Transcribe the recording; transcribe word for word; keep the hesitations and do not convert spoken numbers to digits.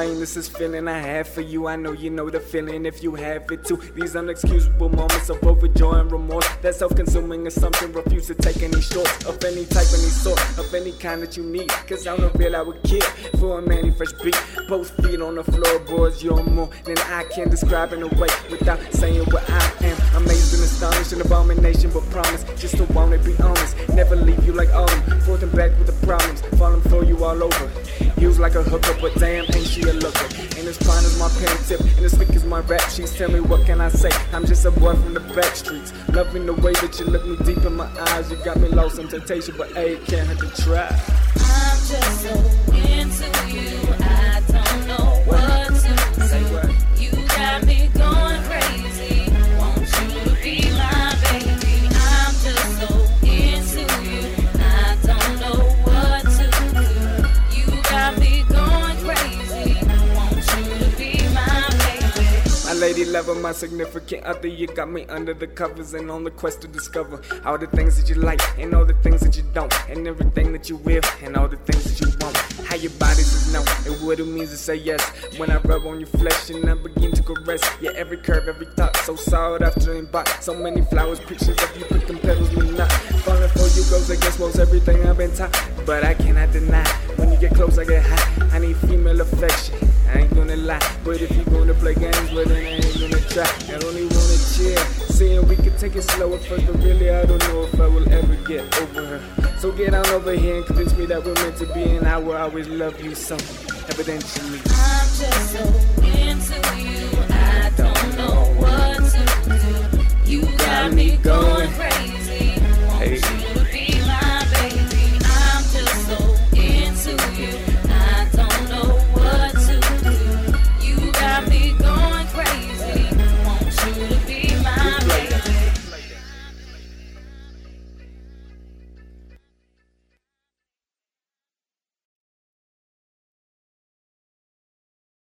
blame. This is feeling I have for you. I know you know the feeling if you have it too. These unexcusable moments of overjoy and remorse. That self-consuming assumption, refuse to take any short of any type, any sort, of any kind that you need. Cause I'm the real I would kill for a manly fresh beat. Both feet on the floorboards, you're more than I can describe in a way without saying what I am. Amazed and astonished, an abomination, but promise just to want it, be honest. Never leave you like autumn, forth and back with the problems, falling for you all over. Used like a hookup, but damn, ain't she a looker? And as fine as my pen tip, and as thick as my rap sheets. Tell me what can I say? I'm just a boy from the back streets. Loving the way that you look me deep in my eyes. You got me lost in temptation, but hey, can't hurt to try. I'm just so into you, I don't know what to say. You got me going crazy. Lady lover, my significant other, you got me under the covers and on the quest to discover all the things that you like and all the things that you don't, and everything that you will and all the things that you want. How your body says no and what it means to say yes. When I rub on your flesh and I begin to caress, yeah, every curve, every thought, so sought after and bought. So many flowers, pictures of you, put them petals, me not. Falling for you goes against most everything I've been taught, but I cannot deny. When you get close, I get hot. I need female affection. I ain't gonna lie, but if you gonna play games, well then I ain't gonna try. I only wanna chill, seeing we can take it slower. First, but really I don't know if I will ever get over her. So get on over here and convince me that we're meant to be, and I will always love you so evidently. I'm just so